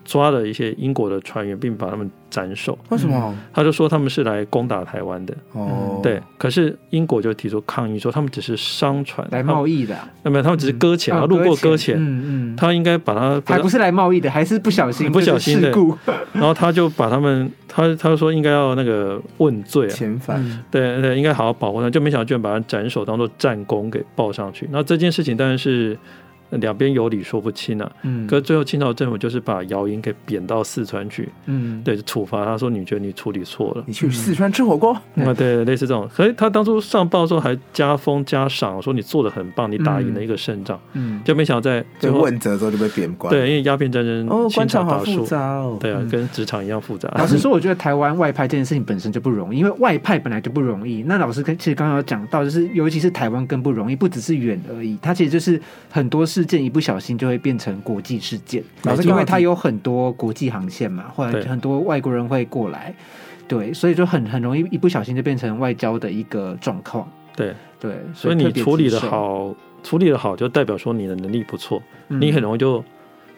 抓了一些英国的船员并把他们斩首。为什么？他就说他们是来攻打台湾的、哦、对，可是英国就提出抗议说他们只是商船来贸易的、啊、他们只是搁浅、嗯、路过搁浅、嗯嗯、他应该把他还不是来贸易的，还是不小心不小心的然后他就把他们他他说应该要那个问罪、啊、遣返，对对，应该好好保护他，就没想到居然把他斩首当作战功给报上去。那这件事情当然是两边有理说不清啊。嗯，可是最后清朝政府就是把姚莹给贬到四川去，嗯，对，处罚他说你觉得你处理错了，你去四川吃火锅啊、嗯嗯，对，类似这种。可是他当初上报的时候还加封加赏，说你做得很棒，你打赢了一个胜仗，嗯，就没想到在最后问责之后就被贬官，对，因为鸦片战争哦，官场好复杂哦，对啊，嗯、跟职场一样复杂。老实说，我觉得台湾外派这件事情本身就不容易，因为外派本来就不容易。那老师跟其实刚刚有讲到，就是尤其是台湾更不容易，不只是远而已，它其实就是很多事。事件一不小心就会变成国际事件，因为它有很多国际航线嘛，或者很多外国人会过来，对，所以就 很, 很容易一不小心就变成外交的一个状况。对对，所以你处理的好，处理的好就代表说你的能力不错，嗯、你很容易就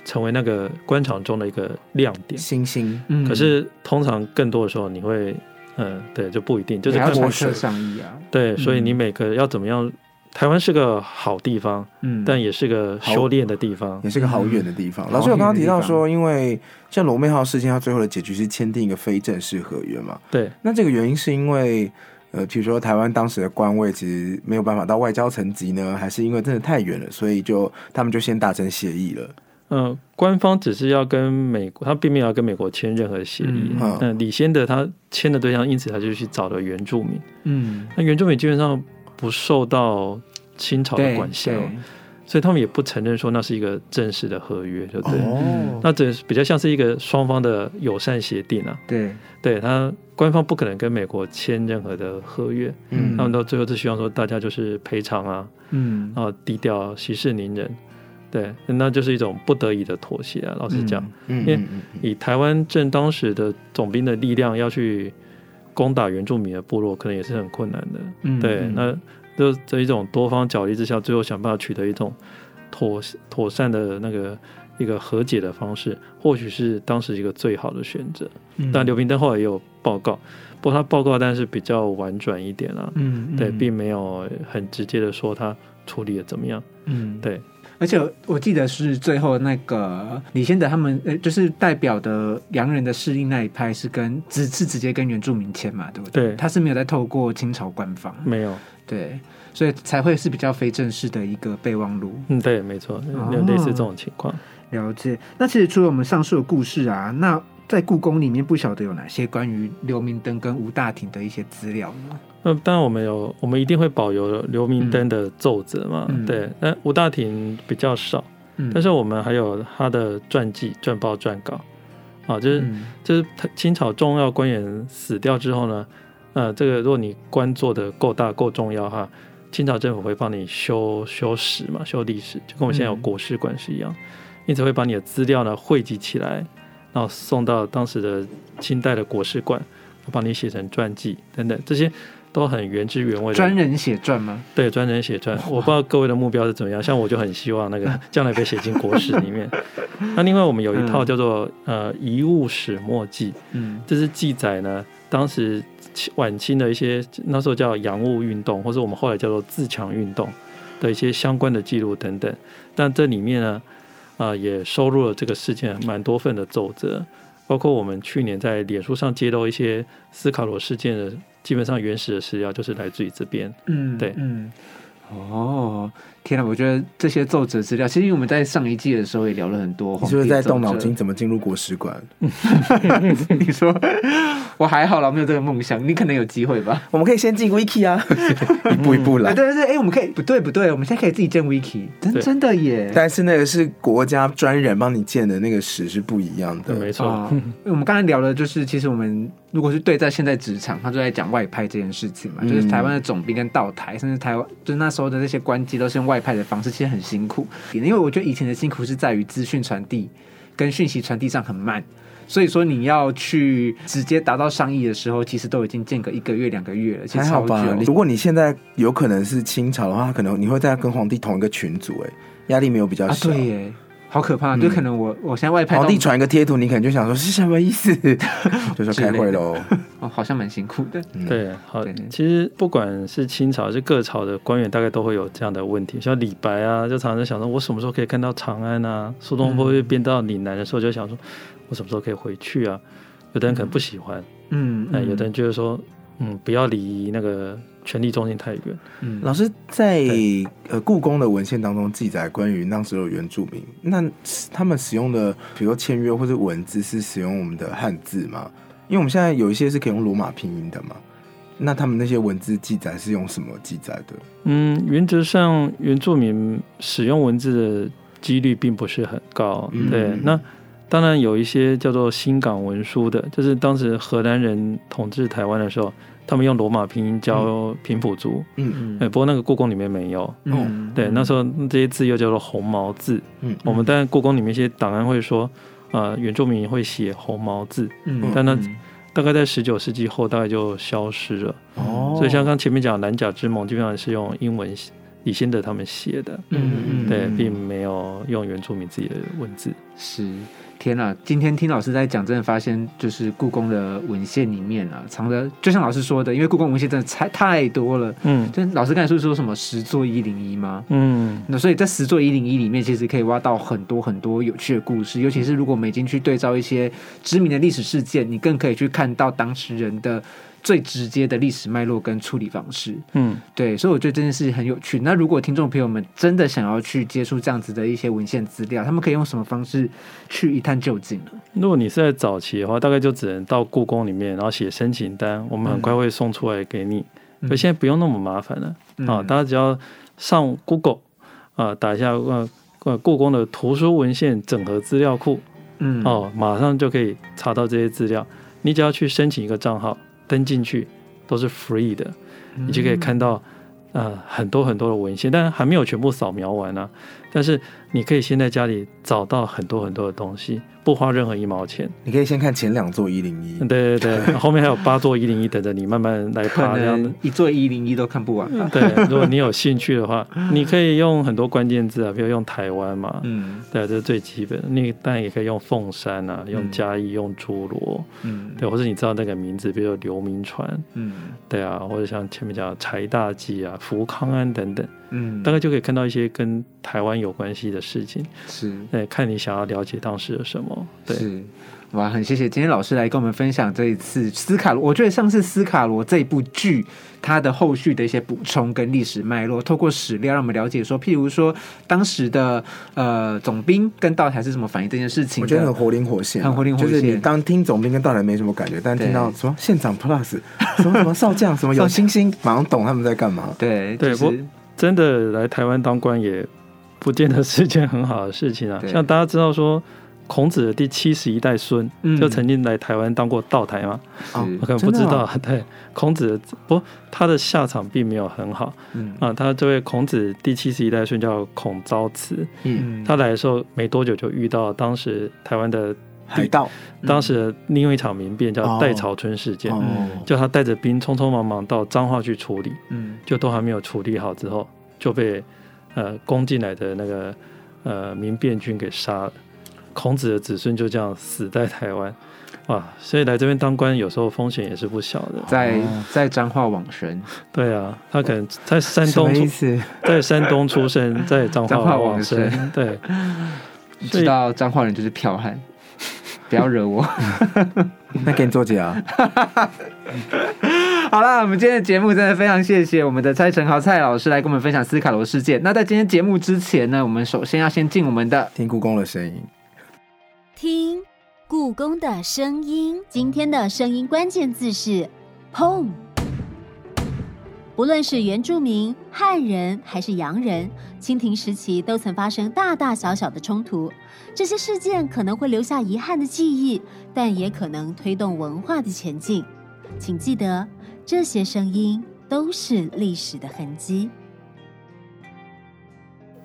成为那个官场中的一个亮点星星。嗯、可是通常更多的时候你会，嗯，对，就不一定，就是看模式上意啊。对，所以你每个要怎么样？台湾是个好地方、嗯、但也是个修炼的地方，也是个好远的地方、嗯、老师有刚刚提到说因为像罗妹号事件它最后的结局是签订一个非正式合约嘛，对，那这个原因是因为呃，比如说台湾当时的官位其实没有办法到外交层级呢，还是因为真的太远了，所以就他们就先达成协议了？嗯、呃，官方只是要跟美国，他并没有要跟美国签任何协议。嗯，呃、李先德他签的对象，因此他就去找了原住民。嗯，那原住民基本上不受到清朝的管辖，所以他们也不承认说那是一个正式的合约，就对、哦、那这比较像是一个双方的友善协定啊。对对，他官方不可能跟美国签任何的合约，嗯，他们到最后是希望说大家就是赔偿啊，嗯，然后低调息事宁人，对，那就是一种不得已的妥协啊。老实讲、嗯嗯嗯嗯，因为以台湾正当时的总兵的力量要去攻打原住民的部落可能也是很困难的、嗯、对，那就这一种多方角力之下最后想办法取得一种 妥, 妥善的那个一个和解的方式，或许是当时一个最好的选择、嗯、但刘秉登后来也有报告，不过他报告但是比较婉转一点啦、啊嗯嗯、对，并没有很直接的说他处理的怎么样、嗯、对，而且我记得是最后那个李先德他们呃，就是代表的洋人的势力那一派是跟只是直接跟原住民签嘛，对不对？对，他是没有在透过清朝官方，没有，对，所以才会是比较非正式的一个备忘录。嗯，对，没错，有类似这种情况、哦。了解。那其实除了我们上述的故事啊，那在故宫里面不晓得有哪些关于刘明灯跟吴大廷的一些资料呢？那当然我们有，我们一定会保留刘明灯的奏折嘛、嗯、对，那吴大廷比较少、嗯、但是我们还有他的传记传报传稿啊，就是、嗯、就是清朝重要官员死掉之后呢，呃，这个如果你官做的够大够重要哈，清朝政府会帮你修修史嘛，修历史，就跟我们现在有国史馆是一样、嗯、因此会把你的资料呢汇集起来，然后送到当时的清代的国史馆，帮你写成传记等等，这些都很原汁原味的。专人写传吗？对，专人写传。我不知道各位的目标是怎么样，像我就很希望那个将来被写进国史里面。那另外我们有一套叫做、嗯、呃遗物始末记，嗯，这是记载呢当时晚清的一些那时候叫洋务运动，或者我们后来叫做自强运动的一些相关的记录等等。但这里面呢，呃，也收录了这个事件蛮多份的奏折，包括我们去年在脸书上揭露一些斯卡罗事件的。基本上原始的史料就是来自于这边，嗯，对，嗯，哦，天哪，我觉得这些奏折资料，其实因为我们在上一季的时候也聊了很多，你是不是在动脑筋怎么进入国史馆？你说我还好了，没有这个梦想，你可能有机会吧？我们可以先进 Wiki 啊，一步一步来。嗯、对对对，哎、欸，我们可以不对不对，我们现在可以自己建 Wiki， 真真的耶！但是那个是国家专人帮你建的那个史是不一样的，没错、哦。我们刚才聊的就是，其实我们。如果是对在现在职场，他就在讲外派这件事情嘛，嗯、就是台湾的总兵跟道台，甚至台湾就是那时候的那些官机都是用外派的方式，其实很辛苦。因为我觉得以前的辛苦是在于资讯传递跟讯息传递上很慢，所以说你要去直接达到上亿的时候，其实都已经间隔一个月两个月了，其实超久。还好吧，如果你现在有可能是清朝的话，可能你会在跟皇帝同一个群组、欸，哎，压力没有比较小。啊、对耶。好可怕！就可能我、嗯、我现在外派，皇帝传一个贴图，你可能就想说是什么意思，就说开会喽。哦，好像蛮辛苦的。嗯、对，好，其实不管是清朝，是各朝的官员，大概都会有这样的问题。像李白啊，就常常想说，我什么时候可以看到长安啊？苏东坡变到岭南的时候，就想说，我什么时候可以回去啊？有的人可能不喜欢，嗯，嗯有的人觉得说，嗯，不要离那个权力中心太远。嗯，老师在呃故宫的文献当中记载关于当时的原住民，那他们使用的，比如说签约或者文字，是使用我们的汉字吗？因为我们现在有一些是可以用罗马拼音的嘛。那他们那些文字记载是用什么记载的？嗯，原则上原住民使用文字的几率并不是很高。嗯、对，那当然有一些叫做新港文书的，就是当时荷兰人统治台湾的时候，他们用罗马拼音教平埔族。嗯嗯。不过那个故宫里面没有。嗯。对，那时候这些字又叫做红毛字。嗯。我们当然故宫里面一些档案会说，呃，原住民会写红毛字。嗯。但那大概在十九世纪后，大概就消失了。哦。所以像刚前面讲南岬之盟，基本上是用英文写。李仙德他们写的，嗯，对，并没有用原住民自己的文字。是，天啊，今天听老师在讲，真的发现就是故宫的文献里面啊，藏的就像老师说的，因为故宫文献真的太太多了。嗯，就老师刚才说说什么十座一零一吗？嗯，那所以在十座一零一里面，其实可以挖到很多很多有趣的故事，尤其是如果我们已经去对照一些知名的历史事件，你更可以去看到当事人的最直接的历史脉络跟处理方式。嗯，对，所以我觉得这件事很有趣。那如果听众朋友们真的想要去接触这样子的一些文献资料，他们可以用什么方式去一探究竟呢？如果你是在早期的话，大概就只能到故宫里面，然后写申请单，我们很快会送出来给你。嗯、所以现在不用那么麻烦了、嗯啊、大家只要上 Google、呃、打一下、呃、故宫的图书文献整合资料库，嗯、哦，马上就可以查到这些资料。你只要去申请一个账号，登进去都是 free 的，你就可以看到、呃、很多很多的文献，但还没有全部扫描完啊。但是你可以先在家里找到很多很多的东西，不花任何一毛钱。你可以先看前两座一零一，对对对，后面还有八座一零一等着你慢慢来爬，这样子一座一零一都看不完。对，如果你有兴趣的话，你可以用很多关键字啊，比如用台湾嘛，嗯，对，这是最基本的。你当然也可以用凤山啊，用嘉义，用诸罗，嗯，对，或者你知道那个名字，比如说刘铭传，嗯，对啊，或者像前面讲柴大纪啊、福康安等等，嗯，大概就可以看到一些跟台湾有关系的事情。是，对，看你想要了解当时的什么。对，是，哇，很谢谢今天老师来跟我们分享这一次斯卡罗。我觉得上次斯卡罗这一部剧，它的后续的一些补充跟历史脉络，透过史料让我们了解说，譬如说当时的呃总兵跟道台是怎么反映这件事情的。我觉得很活灵活现，很活灵活现。就是你刚听总兵跟道台没什么感觉，但听到什么现场 plus 什么什么少将什么有星星，马上懂他们在干嘛。对对，就是、我真的来台湾当官也不见得是件很好的事情啊。像大家知道说，孔子的第七十一代孙、嗯、就曾经来台湾当过道台嘛，我可能不知道、啊、对，孔子不他的下场并没有很好、嗯啊、他这位孔子第七十一代孙叫孔昭慈、嗯、他来的时候没多久就遇到当时台湾的海盗、嗯、当时的另外一场民变叫戴潮春事件、哦哦、就他带着兵匆匆忙忙到彰化去处理、嗯、就都还没有处理好之后就被呃攻进来的那个呃民变军给杀了，孔子的子孙就这样死在台湾，哇！所以来这边当官有时候风险也是不小的。在在彰化往生，对啊，他可能在山东出，在山东出生，在彰化往生，对，知道彰化人就是剽悍，不要惹我。那给你做解啊。好了，我们今天的节目真的非常谢谢我们的蔡承豪蔡老师来跟我们分享斯卡罗事件。那在今天节目之前呢，我们首先要先进我们的听故宫的声音。听故宫的声音，今天的声音关键字是“home”。不论是原住民、汉人还是洋人，清廷时期都曾发生大大小小的冲突。这些事件可能会留下遗憾的记忆，但也可能推动文化的前进。请记得，这些声音都是历史的痕迹。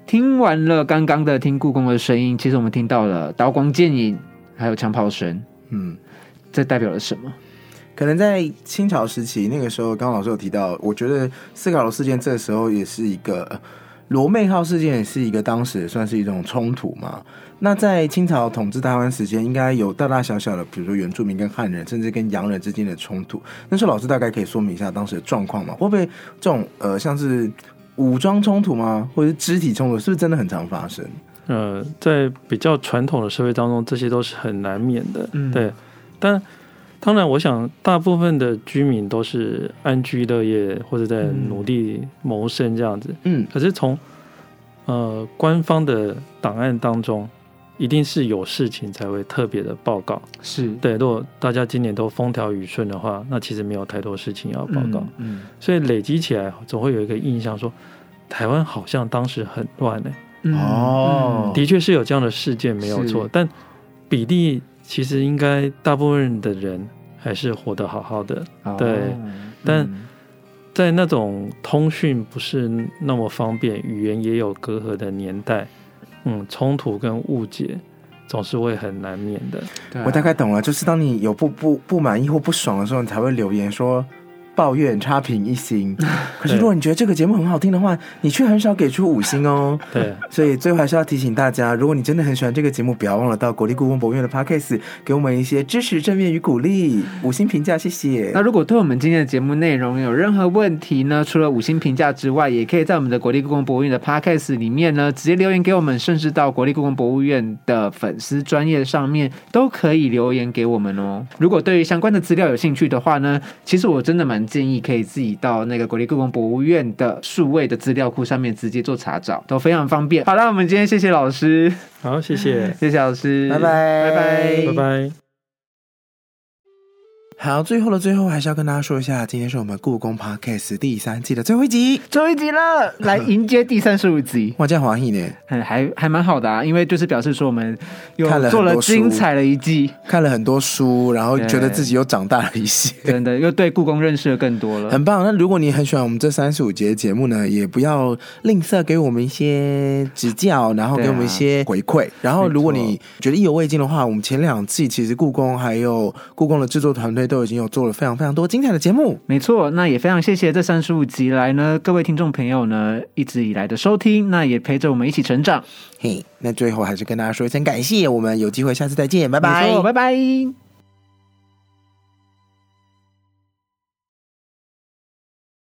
听完了刚刚的听故宫的声音，其实我们听到了刀光剑影，还有枪炮声。嗯，这代表了什么？可能在清朝时期那个时候，刚刚老师有提到，我觉得斯卡罗事件这时候也是一个罗妹号事件，也是一个当时算是一种冲突嘛。那在清朝统治台湾时间，应该有大大小小的，比如说原住民跟汉人，甚至跟洋人之间的冲突。那时候老师大概可以说明一下当时的状况嘛？会不会这种呃像是武装冲突吗，或者是肢体冲突，是不是真的很常发生？呃，在比较传统的社会当中，这些都是很难免的。嗯、对，但当然我想大部分的居民都是安居乐业或者在努力谋生这样子，嗯，可是从呃官方的档案当中一定是有事情才会特别的报告，是对，如果大家今年都风调雨顺的话，那其实没有太多事情要报告，嗯嗯，所以累积起来总会有一个印象说台湾好像当时很乱，欸嗯哦、的确是有这样的事件没有错，但比例其实应该大部分的人还是活得好好的，哦、对，嗯，但在那种通讯不是那么方便，语言也有隔阂的年代，嗯，冲突跟误解总是会很难免的，啊，我大概懂了，就是当你有不不不满意或不爽的时候，你才会留言说抱怨差评一星，可是如果你觉得这个节目很好听的话，你却很少给出五星哦。对，所以最后还是要提醒大家，如果你真的很喜欢这个节目，不要忘了到国立故宫博物院的 Podcast 给我们一些支持、正面与鼓励，五星评价，谢谢。那如果对我们今天的节目内容有任何问题呢，除了五星评价之外，也可以在我们的国立故宫博物院的 Podcast 里面呢直接留言给我们，甚至到国立故宫博物院的粉丝专页上面都可以留言给我们哦。如果对于相关的资料有兴趣的话呢，其实我真的蛮建议可以自己到那个国立故宫博物院的数位的资料库上面直接做查找，都非常方便。好了，我们今天谢谢老师，好，谢谢，谢谢老师，拜拜，拜拜，拜拜。好，最后的最后还是要跟大家说一下，今天是我们故宫 Podcast 第三季的最后一集，最后一集了，来迎接第三十五集。哇，这样欢喜呢，嗯，还还蛮好的啊，因为就是表示说我们又做了精彩的一季，看了很多书，然后觉得自己又长大了一些，真的又对故宫认识了更多了，很棒。那如果你很喜欢我们这三十五集的节目呢，也不要吝啬给我们一些指教，然后给我们一些回馈。啊，然后如果你觉得意犹未尽的话，我们前两季其实故宫还有故宫的制作团队都已经有做了非常非常多精彩的节目，没错。那也非常谢谢这三十五集来呢，各位听众朋友呢一直以来的收听，那也陪着我们一起成长。嘿，那最后还是跟大家说一声感谢，我们有机会下次再见，拜拜，没错，拜拜。